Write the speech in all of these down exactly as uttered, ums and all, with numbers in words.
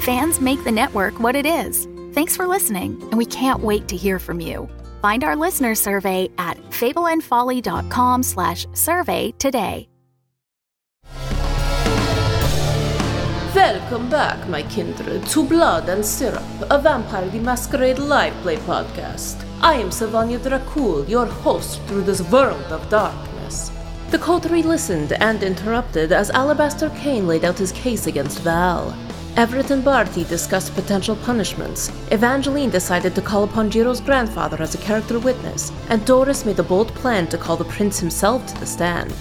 Fans make the network what it is. Thanks for listening, and we can't wait to hear from you. Find our listener survey at fable and folly dot com slash survey today. Welcome back, my kindred, to Blood and Syrup, a Vampire the Masquerade live play podcast. I am Silvania Dracul, your host through this world of darkness. The coterie listened and interrupted as Alabaster Kane laid out his case against Val. Everett and Barty discussed potential punishments, Evangeline decided to call upon Jiro's grandfather as a character witness, and Doris made a bold plan to call the prince himself to the stand.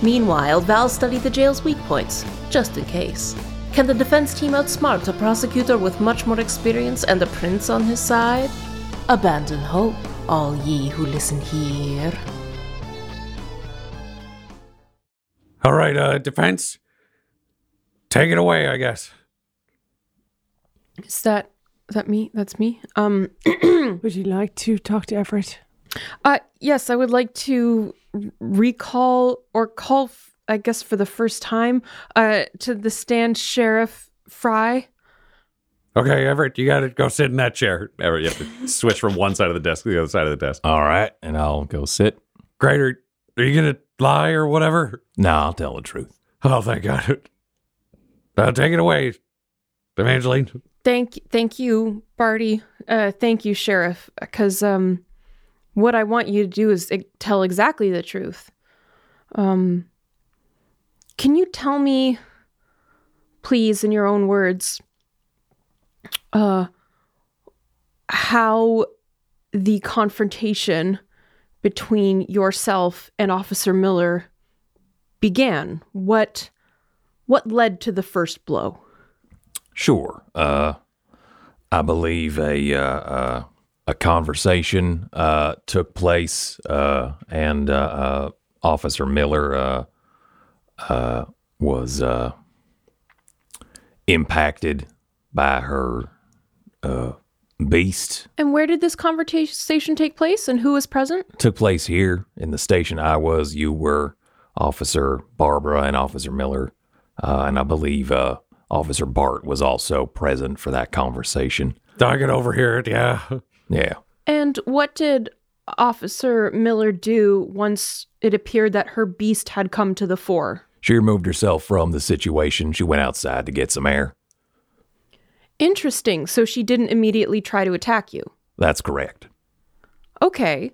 Meanwhile, Val studied the jail's weak points, just in case. Can the defense team outsmart a prosecutor with much more experience and a prince on his side? Abandon hope, all ye who listen here. All right, uh, defense, take it away, I guess. Is that is that me? That's me. Um, would you like to talk to Everett? Uh, yes, I would like to recall or call, f- I guess, for the first time, uh, to the stand, Sheriff Fry. Okay, Everett, you got to go sit in that chair. Everett, you have to switch from one side of the desk to the other side of the desk. All right, and I'll go sit. Great. Are, are you gonna lie or whatever? No, I'll tell the truth. Oh, thank God. Now take it away, Evangeline. Thank, thank you, Barty. Uh, thank you, Sheriff. Because um, what I want you to do is tell exactly the truth. Um, can you tell me, please, in your own words, uh, how the confrontation between yourself and Officer Miller began? What, what led to the first blow? Sure. Uh, I believe a uh, uh, a conversation uh, took place, uh, and uh, uh, Officer Miller uh, uh, was uh, impacted by her uh, beast. And where did this conversation take place, and who was present? It took place here in the station I was. You were Officer Barbara and Officer Miller, uh, and I believe... Uh, Officer Bart was also present for that conversation. I can overhear it, yeah. Yeah. And what did Officer Miller do once it appeared that her beast had come to the fore? She removed herself from the situation. She went outside to get some air. Interesting. So she didn't immediately try to attack you? That's correct. Okay.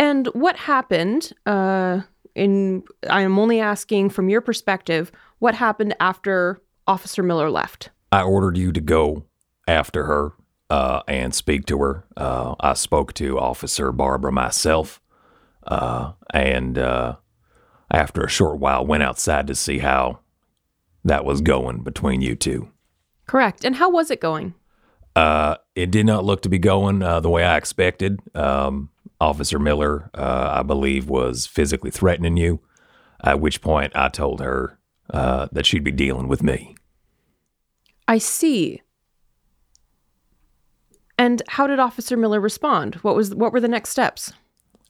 And what happened, uh, in, I'm only asking from your perspective, what happened after... Officer Miller left. I ordered you to go after her uh, and speak to her. Uh, I spoke to Officer Barbara myself, uh, and uh, after a short while went outside to see how that was going between you two. Correct. And how was it going? Uh, it did not look to be going uh, the way I expected. Um, Officer Miller, uh, I believe, was physically threatening you, at which point I told her uh, that she'd be dealing with me. I see. And how did Officer Miller respond? What was what were the next steps?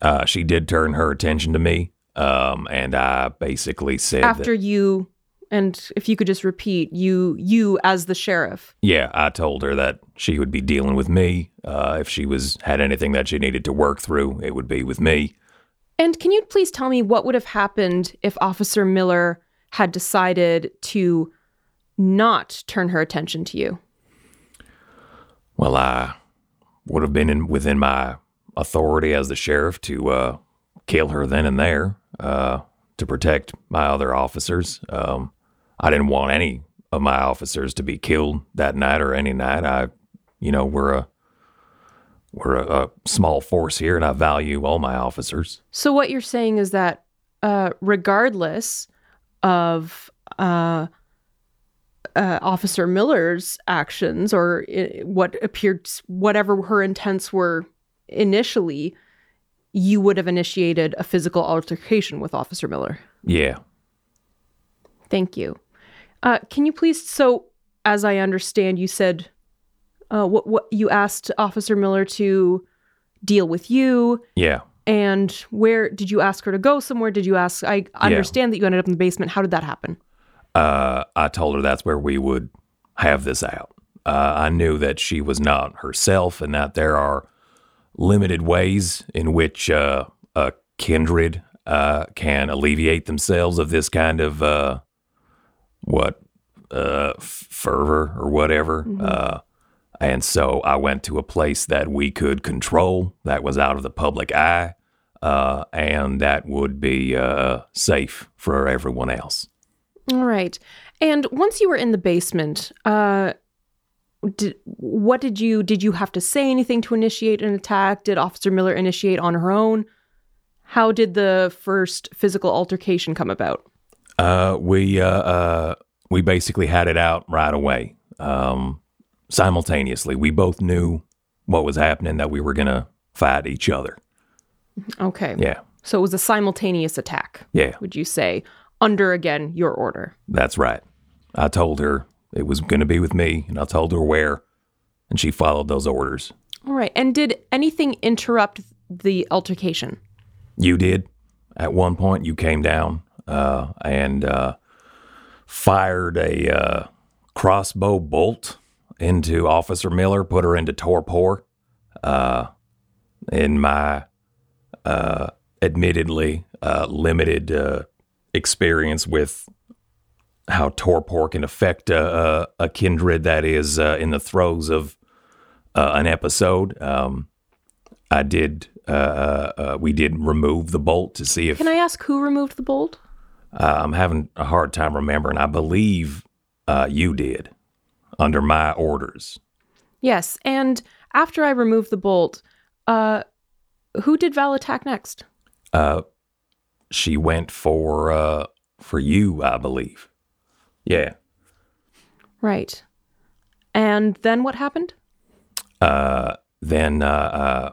Uh, she did turn her attention to me, um, and I basically said after that, you, and if you could just repeat, you you as the sheriff. Yeah, I told her that she would be dealing with me. Uh, if she was had anything that she needed to work through, it would be with me. And can you please tell me what would have happened if Officer Miller had decided to not turn her attention to you? Well, I would have been in, within my authority as the sheriff to uh, kill her then and there uh, to protect my other officers. Um, I didn't want any of my officers to be killed that night or any night. I, you know, we're a we're a, a small force here, and I value all my officers. So what you're saying is that, uh, regardless of. Uh, uh, Officer Miller's actions, or it, what appeared, whatever her intents were initially, you would have initiated a physical altercation with Officer Miller. Yeah. Thank you. Uh, can you please, so as I understand, you said, uh, what, what you asked Officer Miller to deal with you. Yeah. And where did you ask her to go somewhere? Did you ask, I understand yeah. that you ended up in the basement. How did that happen? Uh, I told her that's where we would have this out. Uh, I knew that she was not herself and that there are limited ways in which uh, a kindred uh, can alleviate themselves of this kind of, uh, what, uh, fervor or whatever. Mm-hmm. Uh, and so I went to a place that we could control, that was out of the public eye, uh, and that would be uh, safe for everyone else. All right. And once you were in the basement, uh, Did, what did you, did you have to say anything to initiate an attack? Did Officer Miller initiate on her own? How did the first physical altercation come about? Uh, we, uh, uh, we basically had it out right away. Um, simultaneously, we both knew what was happening, that we were going to fight each other. Okay. Yeah. So it was a simultaneous attack. Yeah. Would you say, under, again, your order? That's right. I told her it was going to be with me, and I told her where, and she followed those orders. All right. And did anything interrupt the altercation? You did. At one point, you came down uh, and uh, fired a uh, crossbow bolt into Officer Miller, put her into torpor. Uh, in my uh, admittedly uh, limited uh, experience with how torpor can affect uh, a kindred that is uh, in the throes of uh, an episode. Um, I did, uh, uh, we did remove the bolt to see if... Can I ask who removed the bolt? Uh, I'm having a hard time remembering. I believe uh, you did, under my orders. Yes, and after I removed the bolt, uh, who did Val attack next? Uh, she went for uh, for you, I believe. Yeah. Right. And then what happened? Uh, then uh, uh,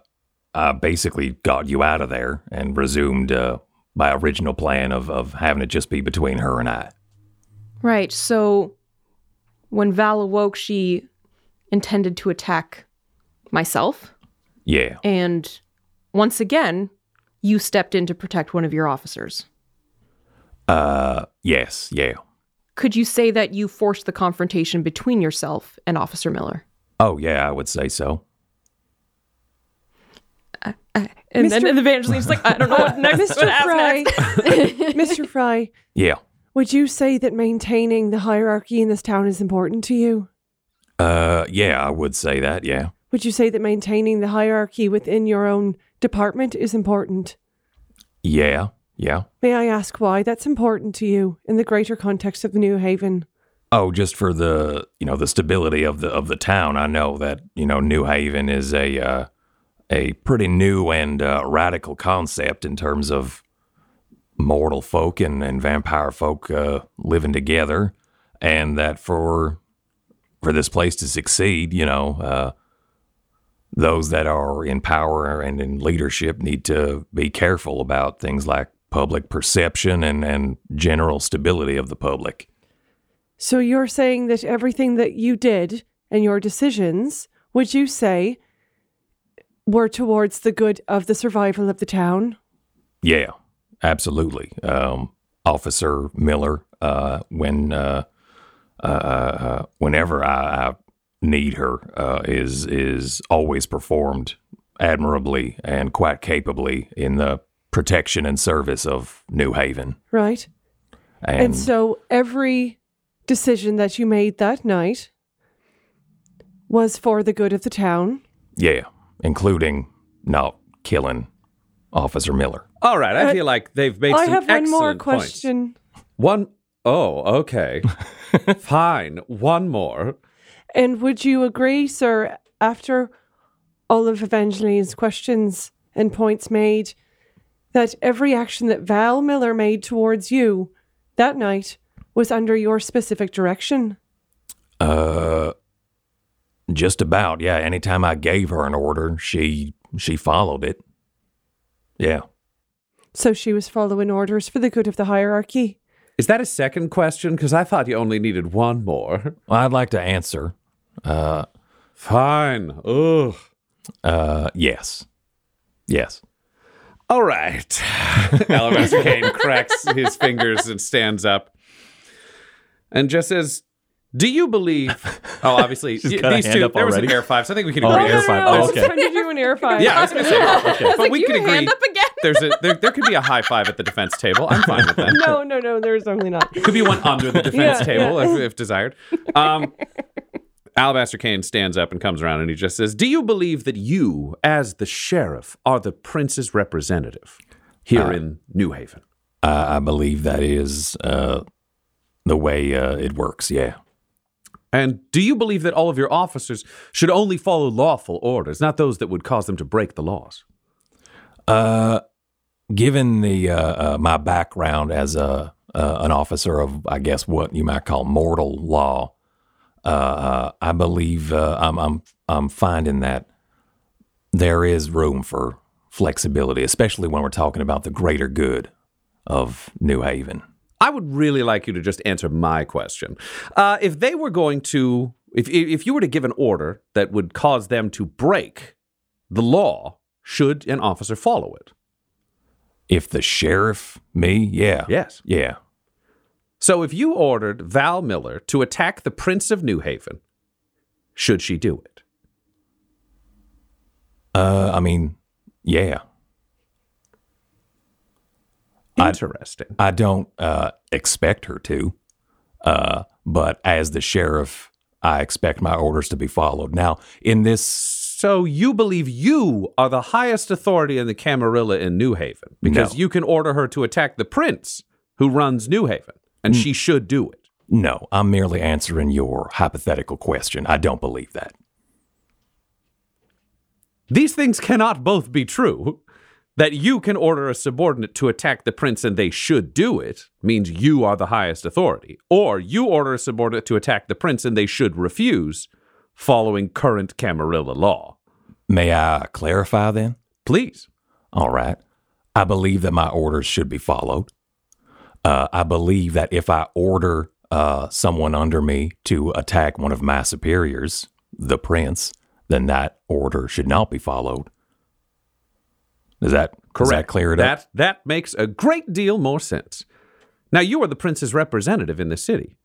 I basically got you out of there and resumed uh, my original plan of, of having it just be between her and I. Right. So when Val awoke, she intended to attack myself. Yeah. And once again, you stepped in to protect one of your officers. Uh, yes. Yeah. Could you say that you forced the confrontation between yourself and Officer Miller? Oh, yeah, I would say so. Uh, uh, and Mister then and Evangeline's like, I don't know what next Mister Fry, Mister Fry. Yeah. Would you say that maintaining the hierarchy in this town is important to you? Uh, yeah, I would say that, yeah. Would you say that maintaining the hierarchy within your own department is important? Yeah. Yeah. May I ask why that's important to you in the greater context of New Haven? Oh, just for the, you know, the stability of the of the town. I know that, you know, New Haven is a uh, a pretty new and uh, radical concept in terms of mortal folk and, and vampire folk uh, living together, and that for for this place to succeed, you know, uh, those that are in power and in leadership need to be careful about things like public perception and, and general stability of the public. So you're saying that everything that you did and your decisions, would you say, were towards the good of the survival of the town? Yeah, absolutely. Um, Officer Miller, uh, when uh, uh, whenever I, I need her, uh, is is always performed admirably and quite capably in the protection and service of New Haven. Right. And, and so every decision that you made that night was for the good of the town? Yeah, including not killing Officer Miller. All right, I uh, feel like they've made I some excellent I have one more question. Points. One, oh, okay. Fine, one more. And would you agree, sir, after all of Evangeline's questions and points made, that every action that Val Miller made towards you that night was under your specific direction? Uh, just about, yeah. Anytime I gave her an order, she she followed it. Yeah. So she was following orders for the good of the hierarchy. Is that a second question? Because I thought you only needed one more. Well, I'd like to answer. Uh, Fine. Ugh. Uh, yes. Yes. All right. Alabaster Kane cracks his fingers and stands up. And just says, do you believe... Oh, obviously, these two... There already. was an air five, so I think we can agree. Oh, air no, five. No, no, oh, okay. I was trying to do an air five. Yeah, I was going to say okay. I was but like, we can agree. There's a, there, there could be a high five at the defense table. I'm fine with that. No, no, no, there's only not. Could be one under the defense yeah, table yeah. If, if desired. Um, Alabaster Kane stands up and comes around and he just says, do you believe that you, as the sheriff, are the prince's representative here uh, in New Haven? Uh, I believe that is... Uh, The way uh, it works, yeah. And do you believe that all of your officers should only follow lawful orders, not those that would cause them to break the laws? Uh, given the uh, uh, my background as a uh, an officer of, I guess, what you might call mortal law, uh, I believe uh, I'm I'm I'm finding that there is room for flexibility, especially when we're talking about the greater good of New Haven. I would really like you to just answer my question. Uh, if they were going to, if if you were to give an order that would cause them to break the law, should an officer follow it? If the sheriff, me, yeah. Yes. Yeah. So if you ordered Val Miller to attack the Prince of New Haven, should she do it? Uh, I mean, yeah. Interesting. I, I don't uh, expect her to, uh, but as the sheriff, I expect my orders to be followed. Now, in this... So you believe you are the highest authority in the Camarilla in New Haven because no. you can order her to attack the prince who runs New Haven, and mm. she should do it. No, I'm merely answering your hypothetical question. I don't believe that. These things cannot both be true. That you can order a subordinate to attack the prince and they should do it means you are the highest authority. Or you order a subordinate to attack the prince and they should refuse following current Camarilla law. May I clarify then? Please. All right. I believe that my orders should be followed. Uh, I believe that if I order uh, someone under me to attack one of my superiors, the prince, then that order should not be followed. Is that correct? Does that clear it that, up? That makes a great deal more sense. Now, you are the prince's representative in the city,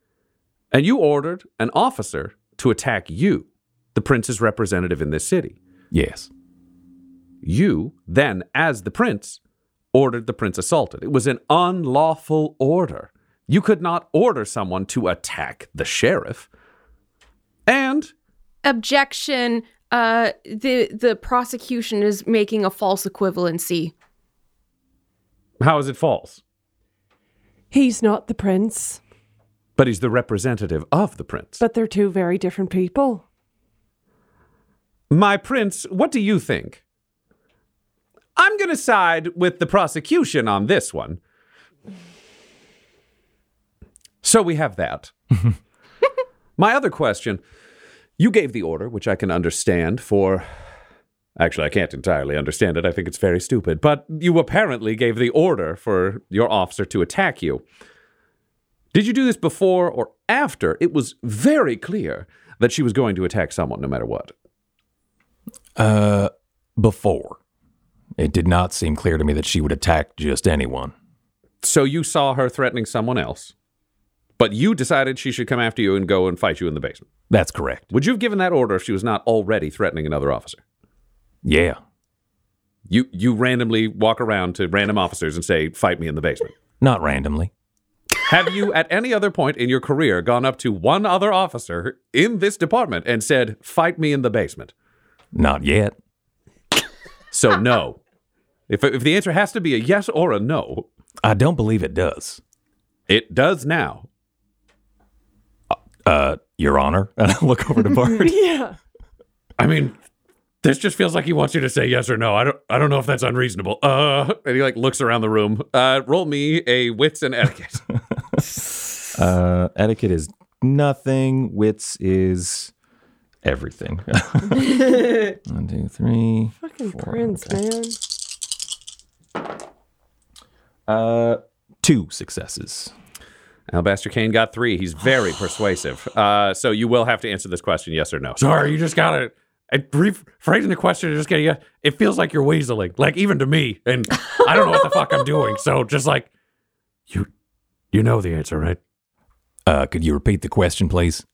and you ordered an officer to attack you, the prince's representative in this city. Yes. You, then, as the prince, ordered the prince assaulted. It was an unlawful order. You could not order someone to attack the sheriff. And... Objection... Uh, the the prosecution is making a false equivalency. How is it false? He's not the prince. But he's the representative of the prince. But they're two very different people. My prince, what do you think? I'm going to side with the prosecution on this one. So we have that. My other question... You gave the order, which I can understand for... Actually, I can't entirely understand it. I think it's very stupid. But you apparently gave the order for your officer to attack you. Did you do this before or after? It was very clear that she was going to attack someone no matter what. Uh, before. It did not seem clear to me that she would attack just anyone. So you saw her threatening someone else? But you decided she should come after you and go and fight you in the basement. That's correct. Would you have given that order if she was not already threatening another officer? Yeah. You you randomly walk around to random officers and say, fight me in the basement. Not randomly. Have you at any other point in your career gone up to one other officer in this department and said, fight me in the basement? Not yet. So no. If, if the answer has to be a yes or a no. I don't believe it does. It does now. Uh, Your Honor, and I look over to Barty. Yeah. I mean, this just feels like he wants you to say yes or no. I don't I don't know if that's unreasonable. Uh, and he like looks around the room. Uh, roll me a wits and etiquette. uh, etiquette is nothing. Wits is everything. One, two, three. Fucking four, Prince, okay. man. Uh, two successes. Alabaster Kane got three. He's very persuasive. Uh, so you will have to answer this question, yes or no. Sorry, you just got it. Phrasing the question is just getting, it feels like you're weaseling, like even to me. And I don't know what the fuck I'm doing. So just like, you you know the answer, right? Uh, could you repeat the question, please?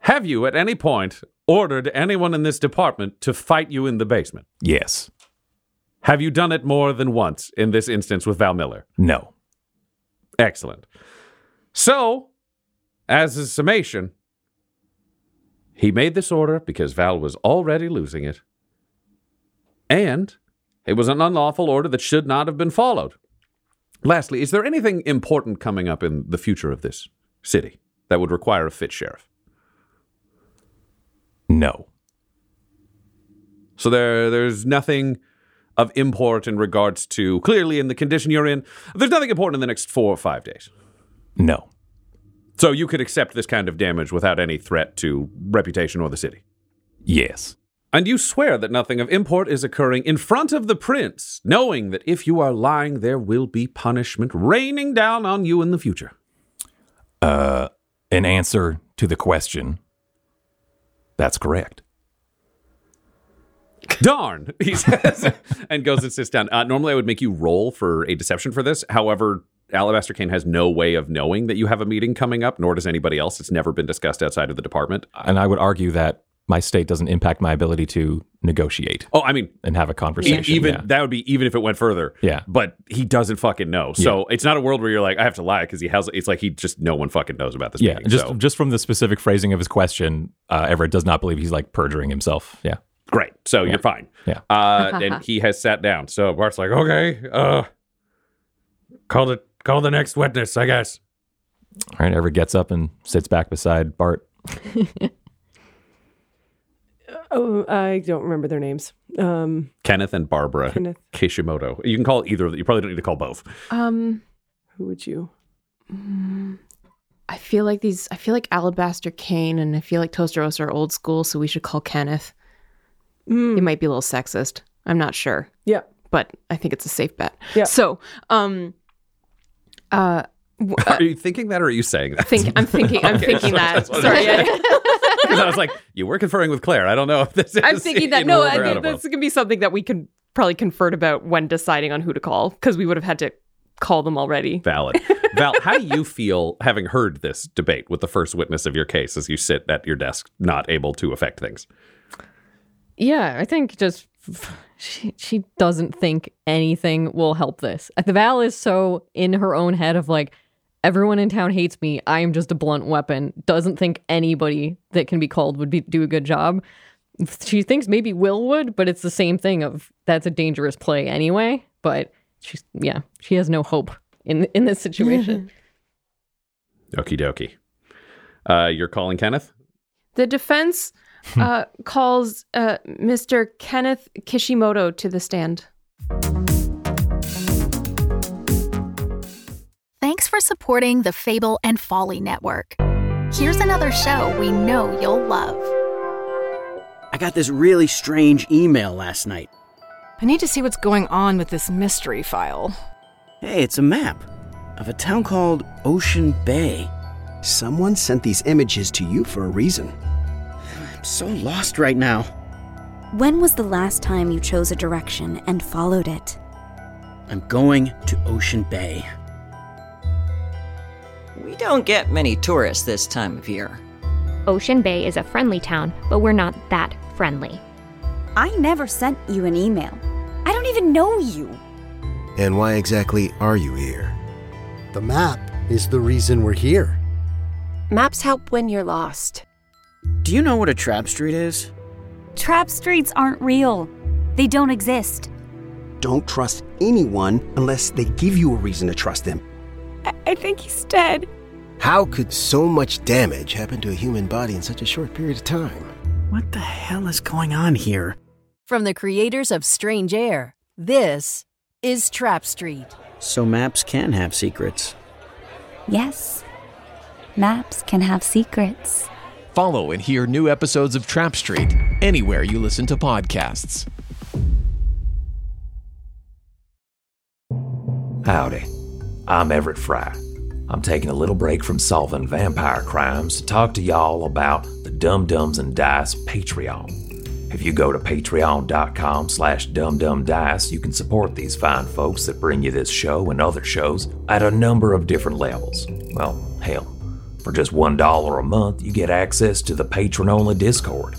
Have you at any point ordered anyone in this department to fight you in the basement? Yes. Have you done it more than once in this instance with Val Miller? No. Excellent. So, as a summation, he made this order because Val was already losing it. And it was an unlawful order that should not have been followed. Lastly, is there anything important coming up in the future of this city that would require a fit sheriff? No. So there, there's nothing of import in regards to, clearly in the condition you're in, there's nothing important in the next four or five days. No. So you could accept this kind of damage without any threat to reputation or the city? Yes. And you swear that nothing of import is occurring in front of the prince, knowing that if you are lying, there will be punishment raining down on you in the future? Uh, an answer to the question. That's correct. Darn, he says, and goes and sits down. Uh, normally I would make you roll for a deception for this. However, Alabaster Kane has no way of knowing that you have a meeting coming up, nor does anybody else. It's never been discussed outside of the department. And I would argue that my state doesn't impact my ability to negotiate. Oh, I mean, and have a conversation. Even yeah. That would be even if it went further. Yeah. But he doesn't fucking know. So yeah. It's not a world where you're like, I have to lie because he has. It's like he just no one fucking knows about this. Yeah. Meeting, just so. just from the specific phrasing of his question, uh, Everett does not believe he's like perjuring himself. Yeah. Great. So yeah. You're fine. Yeah. Uh, and he has sat down. So Bart's like, okay, uh, call the call the next witness, I guess. All right. Everett gets up and sits back beside Bart. Oh, I don't remember their names. Um, Kenneth and Barbara Kenneth. Kishimoto. You can call either of them. You probably don't need to call both. Um, who would you? Mm, I feel like these. I feel like Alabaster Kane and I feel like Tostarosa are old school, so we should call Kenneth. Mm. It might be a little sexist. I'm not sure. Yeah, but I think it's a safe bet. Yeah. So, um, uh, w- uh, are you thinking that, or are you saying that? Think, I'm thinking. I'm okay, thinking that. Sorry. Because I was like, you were conferring with Claire. I don't know if this is... I'm thinking that, no, I mean, this could be something that we could probably conferred about when deciding on who to call, because we would have had to call them already. Valid. Val, how do you feel having heard this debate with the first witness of your case as you sit at your desk, not able to affect things? Yeah, I think just... She, she doesn't think anything will help this. The Val is so in her own head of like, everyone in town hates me. I am just a blunt weapon. Doesn't think anybody that can be called would be, do a good job. She thinks maybe Will would, but it's the same thing of that's a dangerous play anyway. But she's, yeah, she has no hope in in this situation. Okie dokie. Uh, you're calling Kenneth? The defense uh, calls uh, Mister Kenneth Kishimoto to the stand. Thanks for supporting the Fable and Folly Network. Here's another show we know you'll love. I got this really strange email last night. I need to see what's going on with this mystery file. Hey, it's a map of a town called Ocean Bay. Someone sent these images to you for a reason. I'm so lost right now. When was the last time you chose a direction and followed it? I'm going to Ocean Bay. We don't get many tourists this time of year. Ocean Bay is a friendly town, but we're not that friendly. I never sent you an email. I don't even know you. And why exactly are you here? The map is the reason we're here. Maps help when you're lost. Do you know what a trap street is? Trap streets aren't real. They don't exist. Don't trust anyone unless they give you a reason to trust them. I think he's dead. How could so much damage happen to a human body in such a short period of time? What the hell is going on here? From the creators of Strange Air, this is Trap Street. So maps can have secrets. Yes. Maps can have secrets. Follow and hear new episodes of Trap Street anywhere you listen to podcasts. Howdy, I'm Everett Fry. I'm taking a little break from solving vampire crimes to talk to y'all about the Dumb Dumbs and Dice Patreon. If you go to patreon.com slash dumbdumbdice, you can support these fine folks that bring you this show and other shows at a number of different levels. Well, hell, for just one dollar a month, you get access to the patron-only Discord.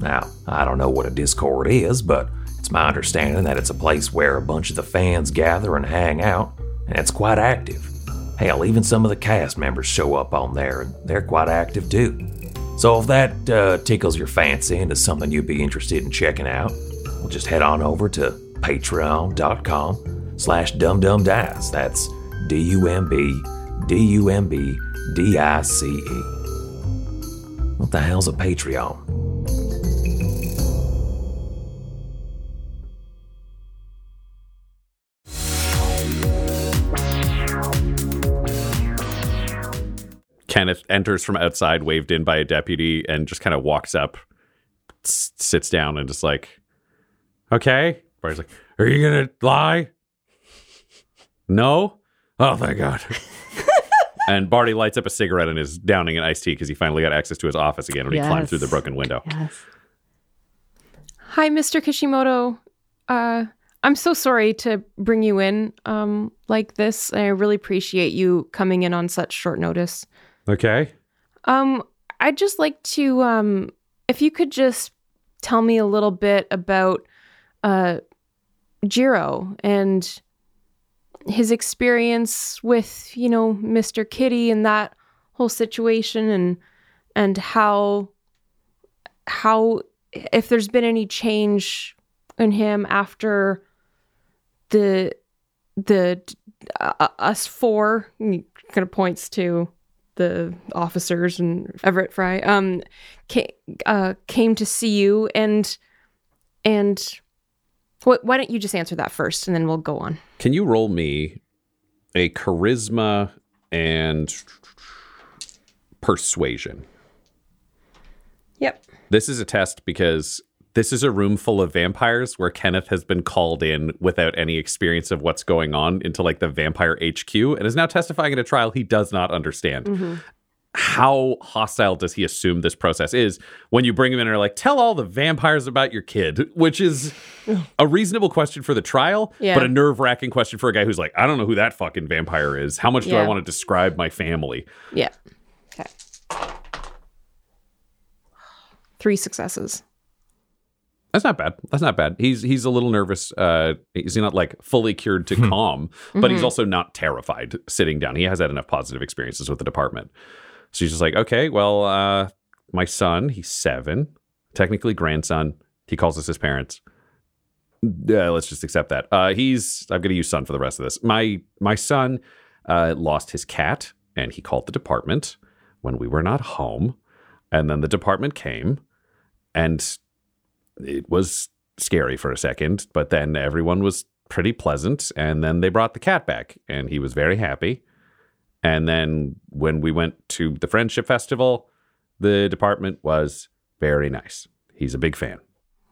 Now, I don't know what a Discord is, but it's my understanding that it's a place where a bunch of the fans gather and hang out, and it's quite active. Hell, even some of the cast members show up on there, and they're quite active too. So if that uh, tickles your fancy and is something you'd be interested in checking out, well, just head on over to patreon.com slash dumbdumbdice. That's D U M B, D U M B, D I C E. What the hell's a Patreon? Kenneth enters from outside, waved in by a deputy, and just kind of walks up, s- sits down, and just like, okay. Barty's like, are you going to lie? No? Oh, thank God. And Barty lights up a cigarette and is downing an iced tea because he finally got access to his office again when yes. he climbed through the broken window. Yes. Hi, Mister Kishimoto. Uh, I'm so sorry to bring you in um, like this. I really appreciate you coming in on such short notice. Okay. Um, I'd just like to, um, if you could just tell me a little bit about uh, Jiro and his experience with, you know, Mister Kitty and that whole situation, and and how how if there's been any change in him after the the uh, us four kind of points to. The officers and Everett Fry um, ca- uh, came to see you, and and wh- why don't you just answer that first, and then we'll go on. Can you roll me a charisma and persuasion? Yep. This is a test because this is a room full of vampires where Kenneth has been called in without any experience of what's going on into like the vampire H Q and is now testifying in a trial he does not understand. Mm-hmm. How hostile does he assume this process is when you bring him in and are like, tell all the vampires about your kid, which is a reasonable question for the trial, yeah. but a nerve-wracking question for a guy who's like, I don't know who that fucking vampire is. How much yeah. do I want to describe my family? Yeah. Okay. Three successes. That's not bad. That's not bad. He's he's a little nervous. Uh, he's not like fully cured to calm, but mm-hmm. he's also not terrified sitting down. He has had enough positive experiences with the department. So he's just like, okay, well, uh, my son, he's seven, technically grandson. He calls us his parents. Uh, let's just accept that. Uh, he's, I'm going to use son for the rest of this. My, my son uh, lost his cat and he called the department when we were not home. And then the department came and it was scary for a second, but then everyone was pretty pleasant. And then they brought the cat back and he was very happy. And then when we went to the Friendship Festival, the department was very nice. He's a big fan.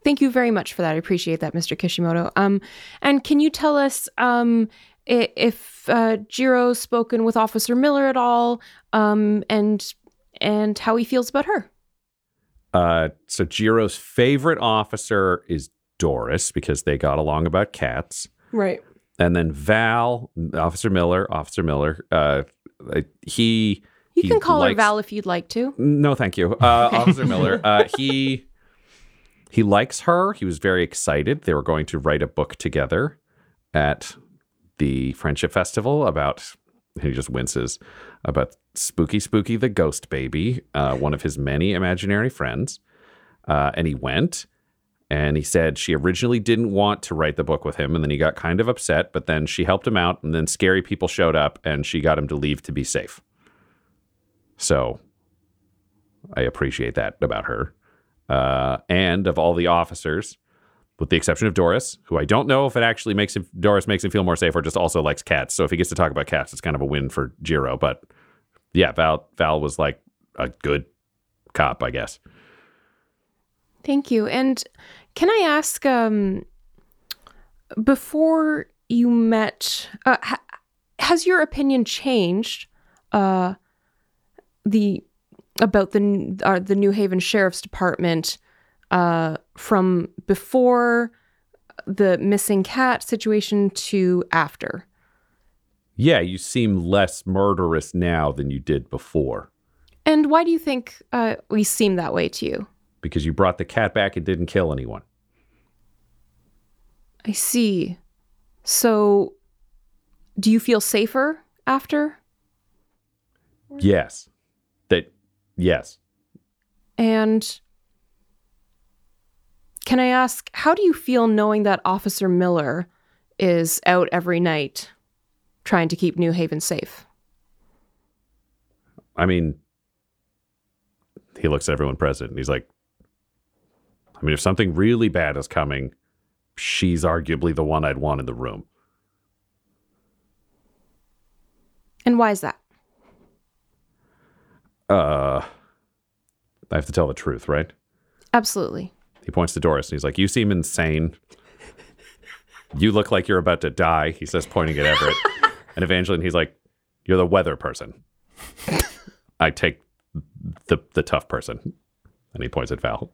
Thank you very much for that. I appreciate that, Mister Kishimoto. Um, and can you tell us um, if uh, Jiro's spoken with Officer Miller at all um, and and how he feels about her? Uh, so Jiro's favorite officer is Doris because they got along about cats. Right. And then Val, Officer Miller, Officer Miller, uh, he... You he can call likes, her Val if you'd like to. No, thank you. Uh, okay. Officer Miller, uh, he he likes her. He was very excited. They were going to write a book together at the Friendship Festival about... He just winces about Spooky Spooky the Ghost Baby, uh, one of his many imaginary friends. Uh, and he went and he said she originally didn't want to write the book with him. And then he got kind of upset, but then she helped him out. And then scary people showed up and she got him to leave to be safe. So I appreciate that about her. Uh, and of all the officers, with the exception of Doris, who I don't know if it actually makes him, Doris makes him feel more safe or just also likes cats. So if he gets to talk about cats, it's kind of a win for Jiro, but yeah, Val Val was like a good cop, I guess. Thank you. And can I ask, um, before you met, uh, ha- has your opinion changed uh, the about the uh, the New Haven Sheriff's Department uh, from before the missing cat situation to after? Yeah, you seem less murderous now than you did before. And why do you think uh, we seem that way to you? Because you brought the cat back and didn't kill anyone. I see. So, do you feel safer after? Yes. That, yes. And can I ask, how do you feel knowing that Officer Miller is out every night trying to keep New Haven safe? I mean, he looks at everyone present and he's like, I mean, if something really bad is coming, she's arguably the one I'd want in the room. And why is that? Uh, I have to tell the truth, right? Absolutely. He points to Doris and he's like, you seem insane. You look like you're about to die, he says, pointing at Everett. And Evangeline, he's like, you're the weather person. I take the the tough person. And he points at Val.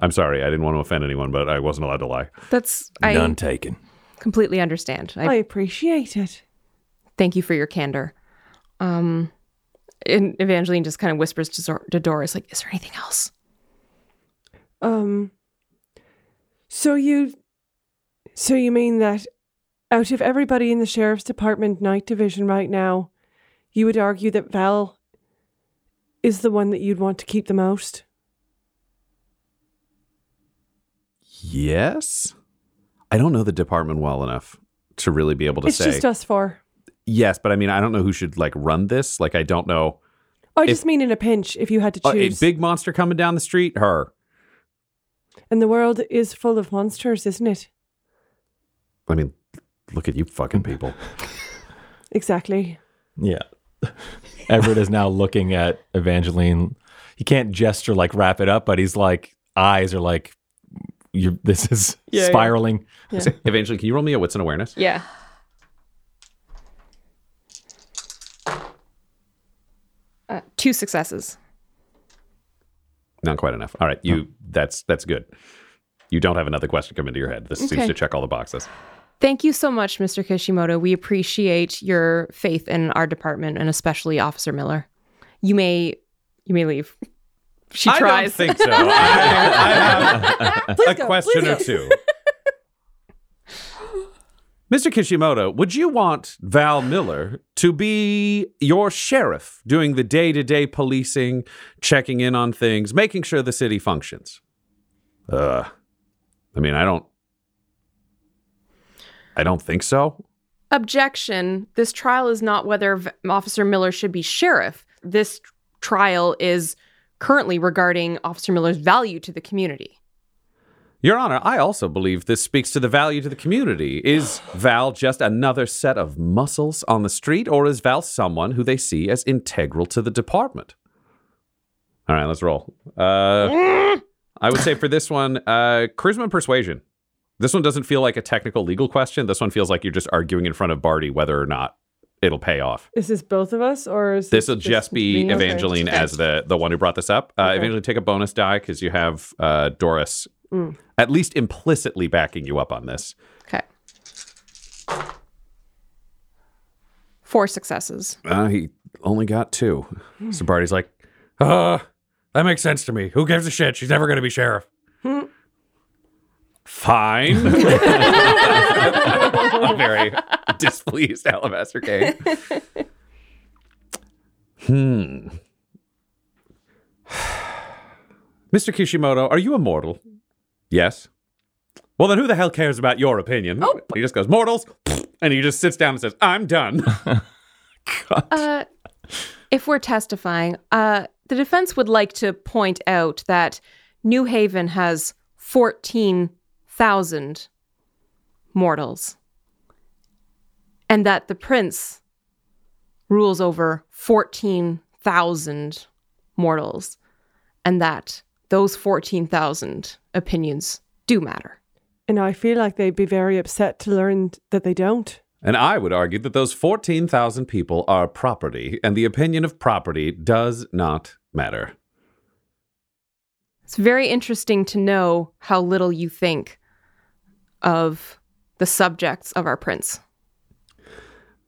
I'm sorry, I didn't want to offend anyone, but I wasn't allowed to lie. That's... I None taken. Completely understand. I, I appreciate it. Thank you for your candor. Um, and Evangeline just kind of whispers to, to Doris, like, is there anything else? Um. So you... So you mean that out of everybody in the Sheriff's Department Night Division right now, you would argue that Val is the one that you'd want to keep the most? Yes. I don't know the department well enough to really be able to it's say. It's just us four. Yes, but I mean, I don't know who should like run this. Like, I don't know. I if, just mean in a pinch, if you had to choose. A big monster coming down the street, her. And the world is full of monsters, isn't it? I mean, look at you fucking people. Exactly. Yeah. Everett is now looking at Evangeline. He can't gesture like wrap it up, but he's like, eyes are like, you. This is yeah, spiraling. Yeah. Yeah. Evangeline, can you roll me a wits and awareness? Yeah. Uh, two successes. Not quite enough. All right, you. Oh. That's that's good. You don't have another question come into your head. This okay. seems to check all the boxes. Thank you so much, Mister Kishimoto. We appreciate your faith in our department and especially Officer Miller. You may you may leave. She I tries. I don't think so. I, I have please a go, question or go. two. Mister Kishimoto, would you want Val Miller to be your sheriff doing the day-to-day policing, checking in on things, making sure the city functions? Uh, I mean, I don't... I don't think so. Objection. This trial is not whether v- Officer Miller should be sheriff. This trial is currently regarding Officer Miller's value to the community. Your Honor, I also believe this speaks to the value to the community. Is Val just another set of muscles on the street, or is Val someone who they see as integral to the department? All right, let's roll. Uh, I would say for this one, uh, charisma and persuasion. This one doesn't feel like a technical legal question. This one feels like you're just arguing in front of Barty whether or not it'll pay off. Is this both of us, or is this will just, just be Evangeline okay. as the, the one who brought this up? Uh, okay. Evangeline, take a bonus die because you have uh, Doris mm. at least implicitly backing you up on this. Okay. Four successes. Uh, he only got two. Mm. So Barty's like, uh, that makes sense to me. Who gives a shit? She's never going to be sheriff. Mm. Fine. I'm very displeased, Alabaster Kane. Hmm. Mister Kishimoto, are you a mortal? Yes. Well, then who the hell cares about your opinion? Oh. He just goes, mortals. And he just sits down and says, I'm done. uh, if we're testifying, uh, the defense would like to point out that New Haven has fourteen thousand mortals, and that the prince rules over fourteen thousand mortals, and that those fourteen thousand opinions do matter. And I feel like they'd be very upset to learn that they don't. And I would argue that those fourteen thousand people are property, and the opinion of property does not matter. It's very interesting to know how little you think of the subjects of our prints.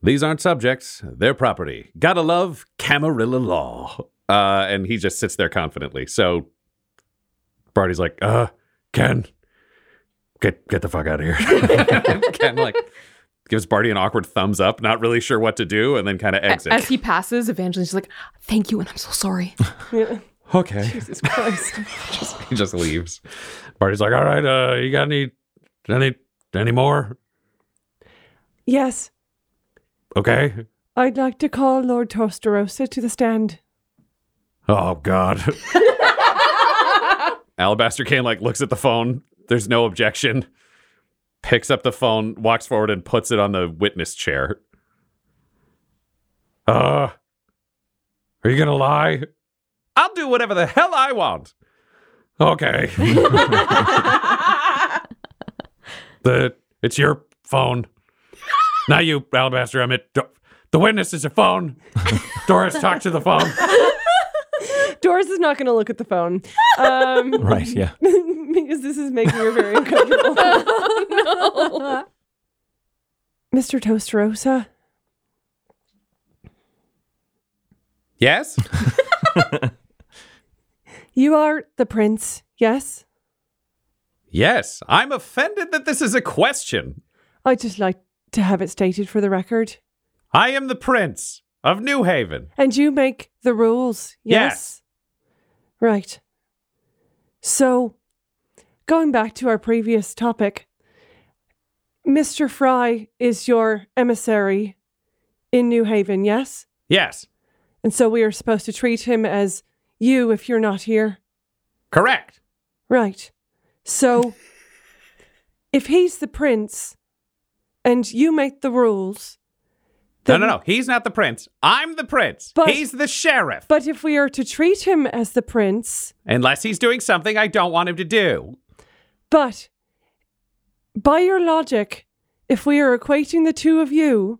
These aren't subjects, they're property. Gotta love Camarilla law. Uh, and he just sits there confidently. So Barty's like, uh, Ken, get get the fuck out of here. Ken, like, gives Barty an awkward thumbs up, not really sure what to do, and then kind of exits. As he passes, Evangeline's like, thank you, and I'm so sorry. Yeah. Okay. Jesus Christ. just, he just leaves. Barty's like, all right, uh, you got any, any, any more? Yes. Okay. I'd like to call Lord Tostarosa to the stand. Oh, God. Alabaster Kane, like, looks at the phone. There's no objection. Picks up the phone, walks forward, and puts it on the witness chair. Uh, are you going to lie? I'll do whatever the hell I want. Okay. the It's your phone. Not you, Alabaster. I meant Do- the witness is a phone. Doris, talk to the phone. Doris is not going to look at the phone. Um, right, yeah. Because this is making her very uncomfortable. Oh, no. Mister Tostarosa? Yes? You are the prince, yes? Yes. I'm offended that this is a question. I'd just like to have it stated for the record. I am the prince of New Haven. And you make the rules, yes? Yes. Right. So, going back to our previous topic, Mister Fry is your emissary in New Haven, yes? Yes. And so we are supposed to treat him as you if you're not here? Correct. Right. So, if he's the prince and you make the rules... No, no, no. He's not the prince. I'm the prince. But, he's the sheriff. But if we are to treat him as the prince... Unless he's doing something I don't want him to do. But, by your logic, if we are equating the two of you,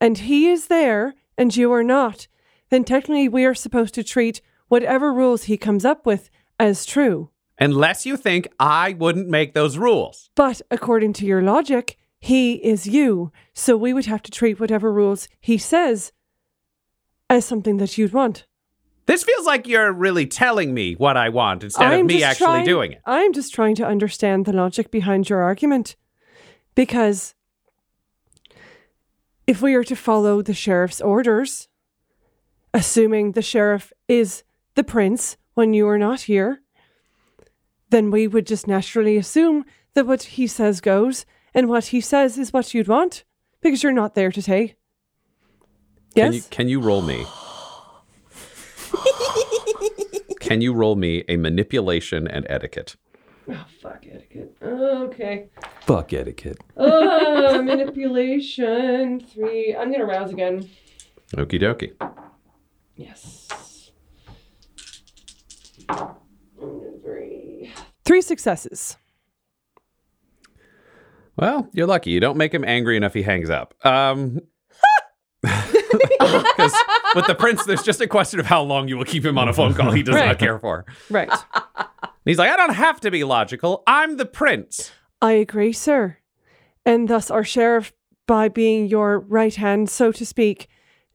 and he is there, and you are not, then technically we are supposed to treat whatever rules he comes up with as true. Unless you think I wouldn't make those rules. But, according to your logic... He is you, so we would have to treat whatever rules he says as something that you'd want. This feels like you're really telling me what I want instead I'm of me actually trying, doing it. I'm just trying to understand the logic behind your argument. Because if we are to follow the sheriff's orders, assuming the sheriff is the prince when you are not here, then we would just naturally assume that what he says goes. And what he says is what you'd want, because you're not there today. Yes? Can you, can you roll me? Can you roll me a manipulation and etiquette? Oh, fuck etiquette. Okay. Fuck etiquette. Oh, manipulation. Three. I'm going to rouse again. Okie dokie. Yes. Three. Three successes. Well, you're lucky. You don't make him angry enough he hangs up. Um, with the prince, there's just a question of how long you will keep him on a phone call he does right. not care for. Right. And he's like, I don't have to be logical. I'm the prince. I agree, sir. And thus our sheriff, by being your right hand, so to speak,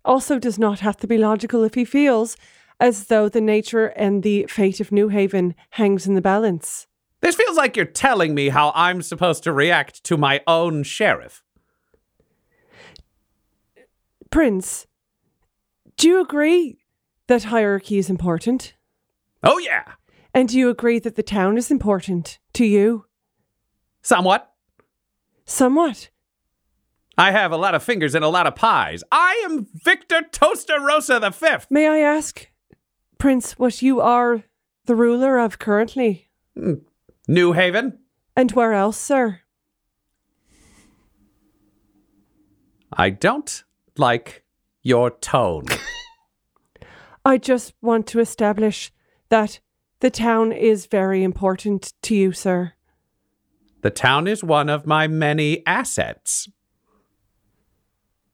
also does not have to be logical if he feels as though the nature and the fate of New Haven hangs in the balance. This feels like you're telling me how I'm supposed to react to my own sheriff. Prince, do you agree that hierarchy is important? Oh, yeah. And do you agree that the town is important to you? Somewhat. Somewhat. I have a lot of fingers and a lot of pies. I am Victor Tostarosa the Fifth. May I ask, Prince, what you are the ruler of currently? Mm. New Haven. And where else, sir? I don't like your tone. I just want to establish that the town is very important to you, sir. The town is one of my many assets.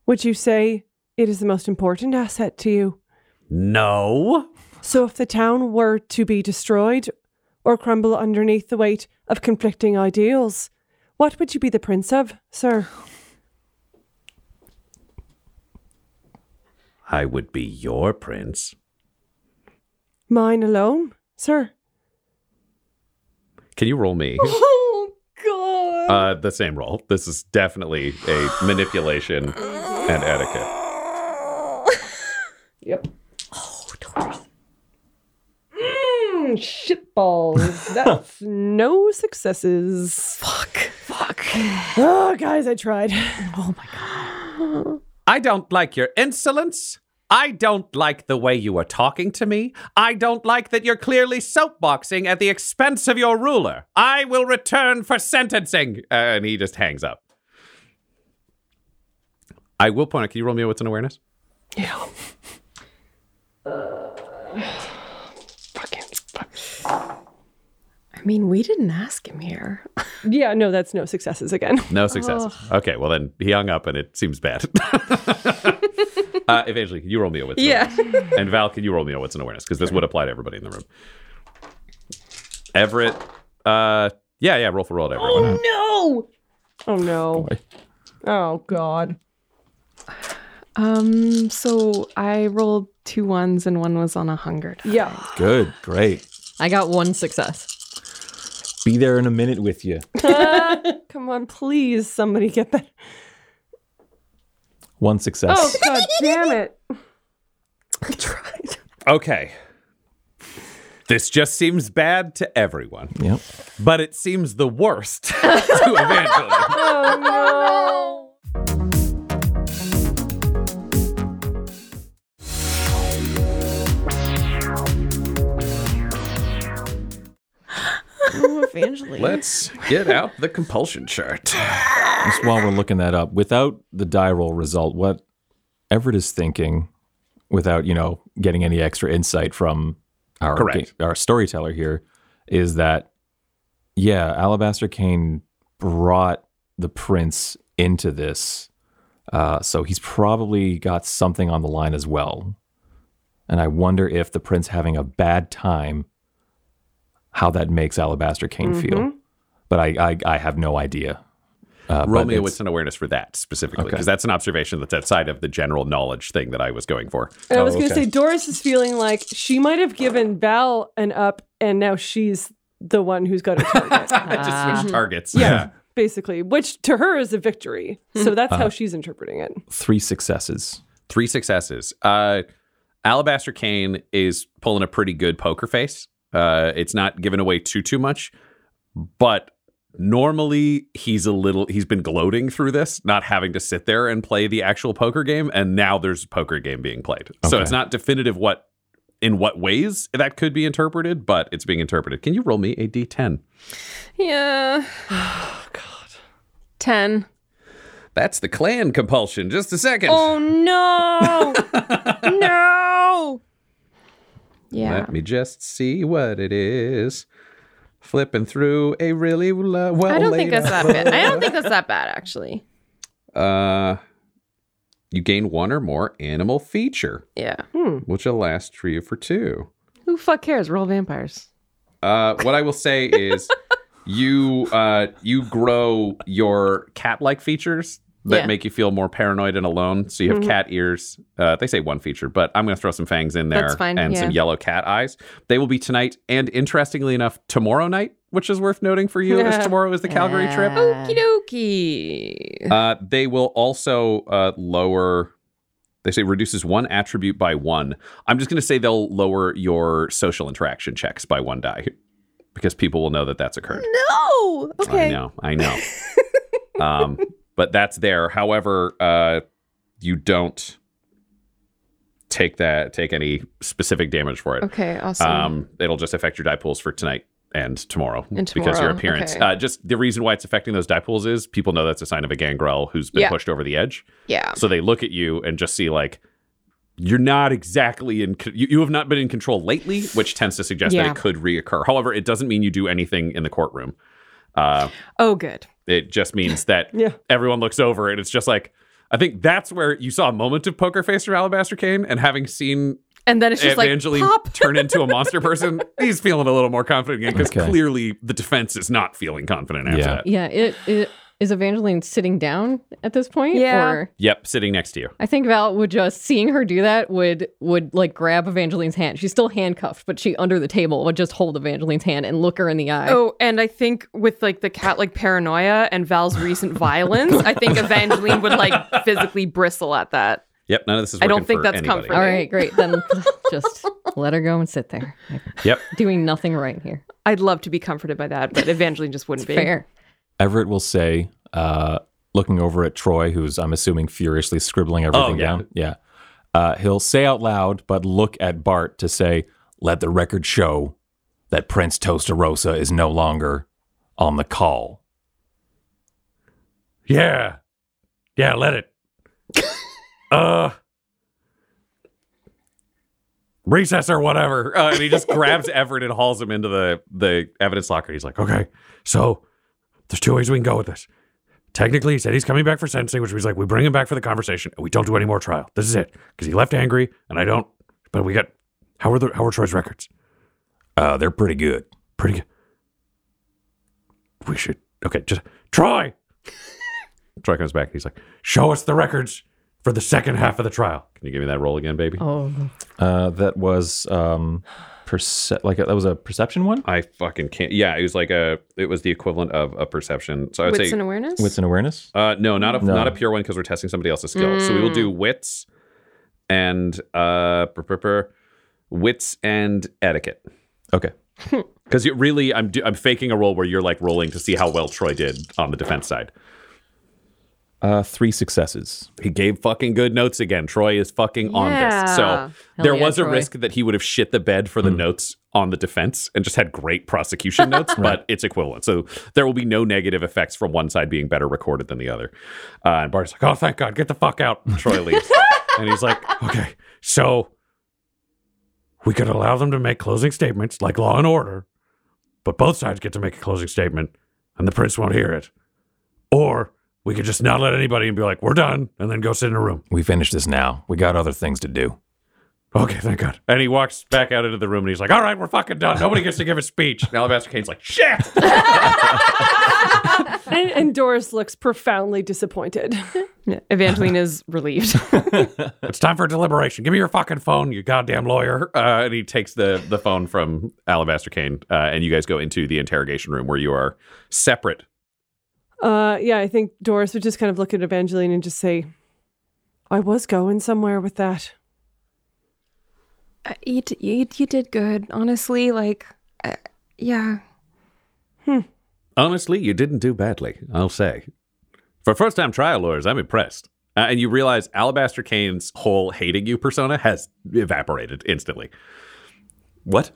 Would you say it is the most important asset to you? No. So if the town were to be destroyed or crumble underneath the weight of conflicting ideals, what would you be the prince of, sir? I would be your prince. Mine alone, sir? Can you roll me? Oh, God. Uh, the same roll. This is definitely a manipulation and etiquette. Yep. Oh, Doris. Mmm, shitballs. That's no successes. Fuck. Fuck. Oh, guys, I tried. Oh, my God. I don't like your insolence. I don't like the way you are talking to me. I don't like that you're clearly soapboxing at the expense of your ruler. I will return for sentencing. Uh, and he just hangs up. I will point out, can you roll me a wits and awareness? Yeah. Uh, fucking fuck. I mean, we didn't ask him here. Yeah, no, that's no successes again. No successes. Oh. Okay, well then he hung up and it seems bad. uh, Evangeline, can you roll me a wits and yeah. awareness? And Val, can you roll me a wits and awareness? Because this would apply to everybody in the room. Everett, uh, yeah, yeah, roll for roll at Everett. Oh no! Oh no. Boy. Oh God. Um, so I rolled two ones and one was on a hunger die. Yeah. Good, great. I got one success. Be there in a minute with you. Uh, come on, please, somebody get that. One success. Oh, God damn it. I tried. Okay. This just seems bad to everyone. Yep. But it seems the worst to Evangeline. Oh, no. Ooh, Evangeline. Let's get out the compulsion chart. Just while we're looking that up, without the die roll result, what Everett is thinking, without, you know, getting any extra insight from our ga- our storyteller here, is that, yeah, Alabaster Kane brought the prince into this, uh, so he's probably got something on the line as well. And I wonder if the prince having a bad time, how that makes Alabaster Kane mm-hmm. feel. But I, I I have no idea. Uh, Roll me a wits and awareness for that specifically, because okay. that's an observation that's outside of the general knowledge thing that I was going for. And I was oh, going to okay. say, Doris is feeling like she might have given Val an up, and now she's the one who's got a target. I just switched targets. Yeah, yeah, basically, which to her is a victory. So that's uh, how she's interpreting it. Three successes. Three successes. Uh, Alabaster Kane is pulling a pretty good poker face. Uh, it's not given away too, too much, but normally he's a little, he's been gloating through this, not having to sit there and play the actual poker game. And now there's a poker game being played. Okay. So it's not definitive what, in what ways that could be interpreted, but it's being interpreted. Can you roll me a D ten? Yeah. Oh, God. ten. That's the clan compulsion. Just a second. Oh, no. No. Yeah. Let me just see what it is. Flipping through a really well. I don't laid think that's that bad. I don't think that's that bad, actually. Uh, you gain one or more animal feature. Yeah. Hmm. Which will last for you for two. Who fuck cares? We're all vampires. Uh, what I will say is, you uh you grow your cat-like features that yeah. make you feel more paranoid and alone. So you have mm-hmm. cat ears. Uh, they say one feature, but I'm going to throw some fangs in there. That's fine. And yeah. some yellow cat eyes. They will be tonight. And interestingly enough, tomorrow night, which is worth noting for you, as tomorrow is the Calgary yeah. trip. Okie dokie. Uh, they will also uh, lower, they say reduces one attribute by one. I'm just going to say they'll lower your social interaction checks by one die because people will know that that's occurred. No. Okay. I know. I know. um, But that's there. However, uh, you don't take that take any specific damage for it. Okay, awesome. Um, it'll just affect your die pools for tonight and tomorrow, and tomorrow. because your appearance. Okay. Uh, just the reason why it's affecting those die pools is people know that's a sign of a gangrel who's been yeah. pushed over the edge. Yeah. So they look at you and just see like you're not exactly in, you, you have not been in control lately, which tends to suggest yeah. that it could reoccur. However, it doesn't mean you do anything in the courtroom. Uh, oh, good. It just means that yeah. everyone looks over and it's just like, I think that's where you saw a moment of poker face from Alabaster Kane, and having seen and then it's just Evangeline like, pop. turn into a monster person, he's feeling a little more confident again, because okay. clearly the defense is not feeling confident after yeah. that. Yeah, it, it is Evangeline sitting down at this point? Yeah. Or? Yep, sitting next to you. I think Val would just, seeing her do that, would would like grab Evangeline's hand. She's still handcuffed, but she, under the table, would just hold Evangeline's hand and look her in the eye. Oh, and I think with like the cat like paranoia and Val's recent violence, I think Evangeline would like physically bristle at that. Yep, none of this is working for I don't think that's anybody. comforting. All right, great. Then just let her go and sit there. Yep. Doing nothing right here. I'd love to be comforted by that, but Evangeline just wouldn't it's be. Fair. Everett will say, uh, looking over at Troy, who's, I'm assuming, furiously scribbling everything oh, yeah. down. Yeah. Uh, he'll say out loud, but look at Bart to say, let the record show that Prince Tostarosa is no longer on the call. Yeah. Yeah, let it. Uh, recess or whatever. Uh, and he just grabs Everett and hauls him into the, the evidence locker. He's like, okay, so there's two ways we can go with this. Technically, he said he's coming back for sentencing, which means like we bring him back for the conversation and we don't do any more trial. This is it. Because he left angry and I don't, but we got, how are the, how are Troy's records? Uh, they're pretty good. Pretty good. We should, okay, just, Troy! Troy comes back and he's like, show us the records for the second half of the trial. Can you give me that roll again, baby? Oh, uh, that was um, perce- like a, that was a perception one. I fucking can't. Yeah, it was like a. It was the equivalent of a perception. So I would wits say wits and awareness. Wits and awareness. Uh, no, not a no. not a pure one because we're testing somebody else's skill. Mm. So we will do wits and uh, per, per, per, wits and etiquette. Okay. Because it really, I'm do, I'm faking a roll where you're like rolling to see how well Troy did on the defense side. Uh, three successes. He gave fucking good notes again. Troy is fucking yeah. on this. So Hell there yeah, was a Troy. risk that he would have shit the bed for the mm. notes on the defense and just had great prosecution notes, right. but it's equivalent. So there will be no negative effects from one side being better recorded than the other. Uh, and Bart's like, oh, thank God. Get the fuck out. And Troy leaves. And he's like, okay, so we could allow them to make closing statements like law and order, but both sides get to make a closing statement and the prince won't hear it. Or we could just not let anybody and be like, we're done, and then go sit in a room. We finish this now. We got other things to do. Okay, thank God. And he walks back out into the room, and he's like, all right, we're fucking done. Nobody gets to give a speech. And Alabaster Kane's like, shit! and, and Doris looks profoundly disappointed. Evangeline is relieved. It's time for deliberation. Give me your fucking phone, you goddamn lawyer. Uh, and he takes the, the phone from Alabaster Kane, uh, and you guys go into the interrogation room where you are separate. Uh, yeah, I think Doris would just kind of look at Evangeline and just say, I was going somewhere with that. Uh, you, d- you, you did good, honestly, like, uh, yeah. Hmm. Honestly, you didn't do badly, I'll say. For first-time trial lawyers, I'm impressed. Uh, and you realize Alabaster Kane's whole hating you persona has evaporated instantly. What?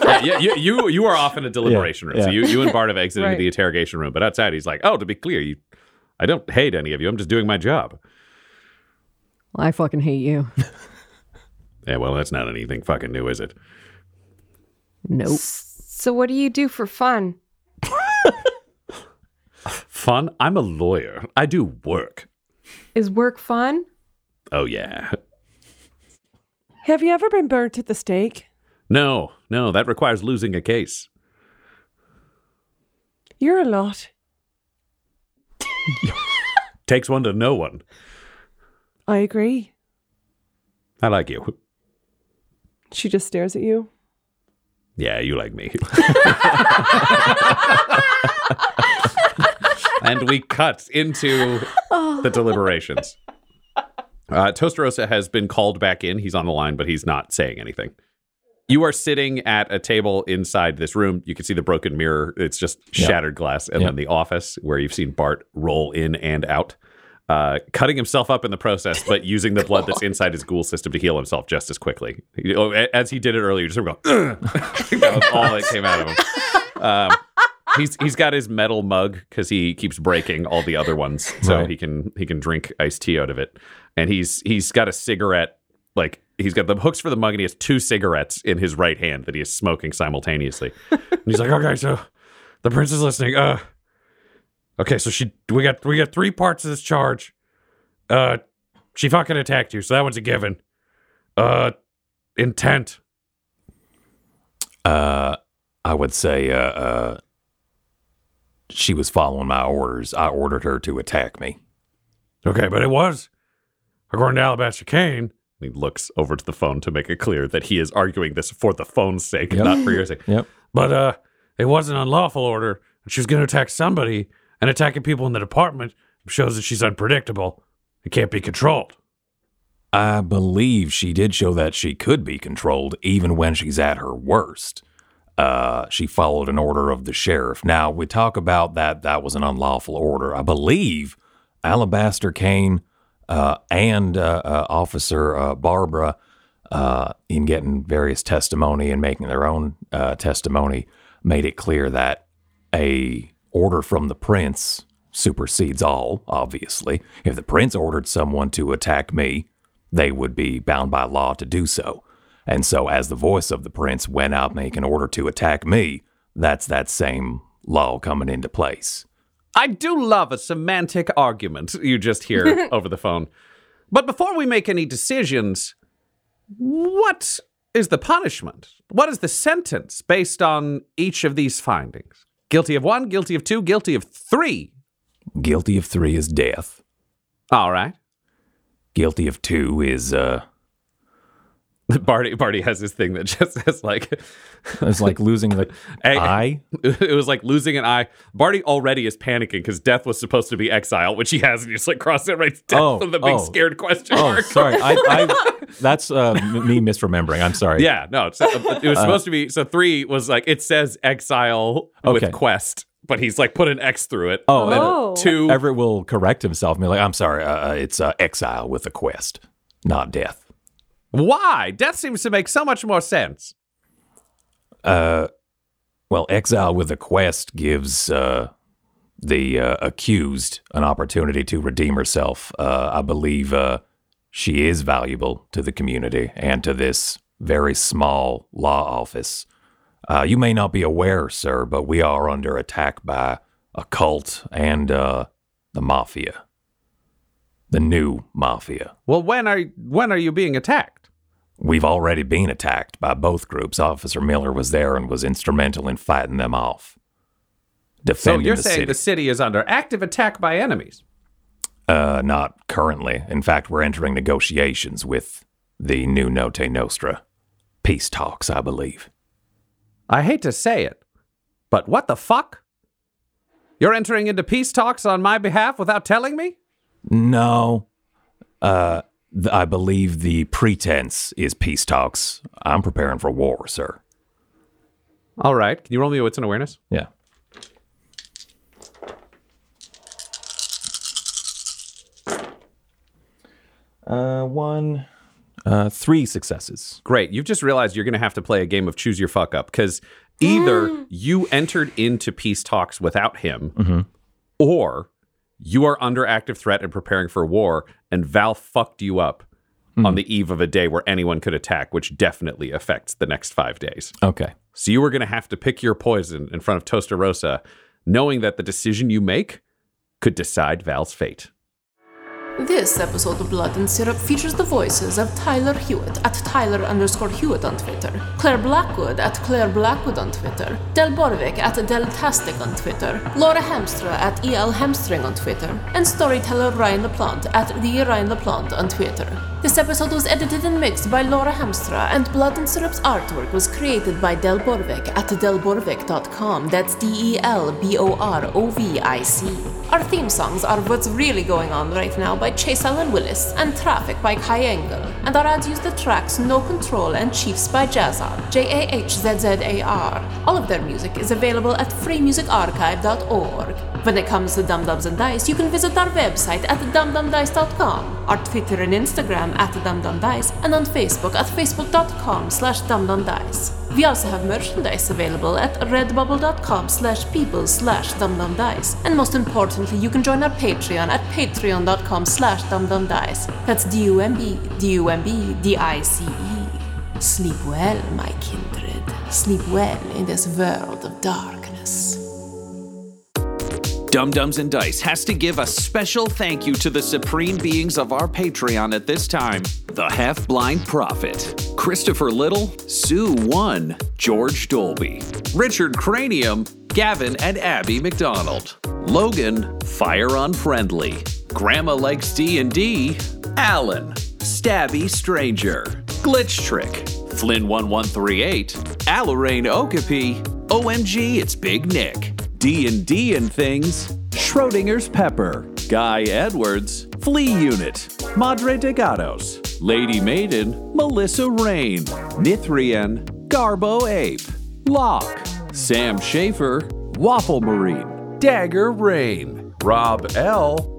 uh, yeah, you, you you are off in a deliberation yeah, room. Yeah. So you, you and Bart have exited right. the interrogation room. But outside, he's like, oh, to be clear, you, I don't hate any of you. I'm just doing my job. Well, I fucking hate you. Yeah, well, that's not anything fucking new, is it? Nope. S- so what do you do for fun? Fun? I'm a lawyer. I do work. Is work fun? Oh, yeah. Have you ever been burnt at the stake? No, no, that requires losing a case. You're a lot. Takes one to know one. I agree. I like you. She just stares at you. Yeah, you like me. And we cut into oh. the deliberations. Uh, Tostarosa has been called back in. He's on the line, but he's not saying anything. You are sitting at a table inside this room. You can see the broken mirror. It's just shattered yep. glass. And yep. then the office where you've seen Bart roll in and out, uh, cutting himself up in the process, but using the blood that's inside his ghoul system to heal himself just as quickly. As he did it earlier, just sort of go, that was all that came out of him. Um, he's He's got his metal mug because he keeps breaking all the other ones. So right. he can he can drink iced tea out of it. And he's he's got a cigarette. like he's got the hooks for the mug and he has two cigarettes in his right hand that he is smoking simultaneously. And he's like, okay, so the prince is listening. Uh, okay, so she we got we got three parts of this charge. Uh, she fucking attacked you, so that one's a given. Uh, intent. Uh, I would say, uh, uh, she was following my orders. I ordered her to attack me. Okay, but it was, according to Alabaster Kane. He looks over to the phone to make it clear that he is arguing this for the phone's sake, yep. not for your sake. Yep. But uh, it was an unlawful order, and she was going to attack somebody, and attacking people in the department shows that she's unpredictable and can't be controlled. I believe she did show that she could be controlled even when she's at her worst. Uh, she followed an order of the sheriff. Now, we talk about that. That was an unlawful order. I believe Alabaster Kane uh, and uh, uh, Officer uh, Barbara, uh, in getting various testimony and making their own uh, testimony, made it clear that a order from the prince supersedes all, obviously. If the prince ordered someone to attack me, they would be bound by law to do so. And so as the voice of the prince went out making order to attack me, that's that same law coming into place. I do love a semantic argument you just hear over the phone. But before we make any decisions, what is the punishment? What is the sentence based on each of these findings? Guilty of one, guilty of two, guilty of three. Guilty of three is death. All right. Guilty of two is, uh... Barty, Barty has this thing that just says, like... It's like losing the a, eye? It was like losing an eye. Barty already is panicking because death was supposed to be exile, which he has, and he's like, cross it right death oh, with a big oh. scared question oh, mark. Oh, sorry. I, I, that's uh, me misremembering. I'm sorry. Yeah, no. It was supposed uh, to be... So three was like, it says exile okay. with quest. But he's like, put an X through it. Oh, oh. Two. Everett will correct himself and be like, I'm sorry, uh, it's uh, exile with a quest, not death. Why? Death seems to make so much more sense. Uh, Well, exile with a quest gives uh, the uh, accused an opportunity to redeem herself. Uh, I believe uh, she is valuable to the community and to this very small law office. Uh, you may not be aware, sir, but we are under attack by a cult and uh, the mafia, the new mafia. Well, when are when are you being attacked? We've already been attacked by both groups. Officer Miller was there and was instrumental in fighting them off. Defending so you're the saying city. The city is under active attack by enemies? Uh, not currently. In fact, we're entering negotiations with the new Nota Nostra. Peace talks, I believe. I hate to say it, but what the fuck? You're entering into peace talks on my behalf without telling me? No. Uh, th- I believe the pretense is peace talks. I'm preparing for war, sir. All right. Can you roll me a wits and awareness? Yeah. Uh, one... Uh, three successes. Great. You've just realized you're going to have to play a game of choose your fuck up because either mm. you entered into peace talks without him mm-hmm. or you are under active threat and preparing for war and Val fucked you up mm. on the eve of a day where anyone could attack, which definitely affects the next five days. Okay. So you were going to have to pick your poison in front of Tostarosa, knowing that the decision you make could decide Val's fate. This episode of Blood and Syrup features the voices of Tyler Hewitt at Tyler underscore Hewitt on Twitter, Claire Blackwood at Claire Blackwood on Twitter, Del Borovic at Deltastic on Twitter, Laura Hamstra at E L Hamstring on Twitter, and storyteller Ryan LaPlante at The Ryan LaPlante on Twitter. This episode was edited and mixed by Laura Hamstra, and Blood and Syrup's artwork was created by Del Borovic at del borovic dot com. That's D E L B O R O V I C. Our theme songs are What's Really Going On Right Now by Chase Allen Willis and Traffic by Kai Engel, and our ads use the tracks No Control and Chiefs by Jazz Art, J A H Z Z A R. All of their music is available at free music archive dot org. When it comes to Dumb Dumbs and Dice, you can visit our website at dumb dumb dice dot com, our Twitter and Instagram at dumb dumb dice, and on Facebook at facebook dot com slash dumb dumb dice. We also have merchandise available at redbubble dot com slash people slash dumbdumbdice. And most importantly, you can join our Patreon at patreon dot com slash dumbdumbdice. That's D U M B, D U M B, D I C E. Sleep well, my kindred. Sleep well in this world of darkness. Dumb Dumbs and Dice has to give a special thank you to the supreme beings of our Patreon at this time. The Half-Blind Prophet, Christopher Little, Sue One, George Dolby, Richard Cranium, Gavin and Abby McDonald, Logan, Fire Unfriendly, Grandma Likes D and D, Alan, Stabby Stranger, Glitch Trick, Flynn one one three eight, Alarain Okapi, O M G It's Big Nick, D and D and Things, Schrodinger's Pepper, Guy Edwards, Flea Unit, Madre de Gatos, Lady Maiden, Melissa Rain, Nithrian, Garbo Ape, Locke, Sam Schaefer, Waffle Marine, Dagger Rain, Rob L.,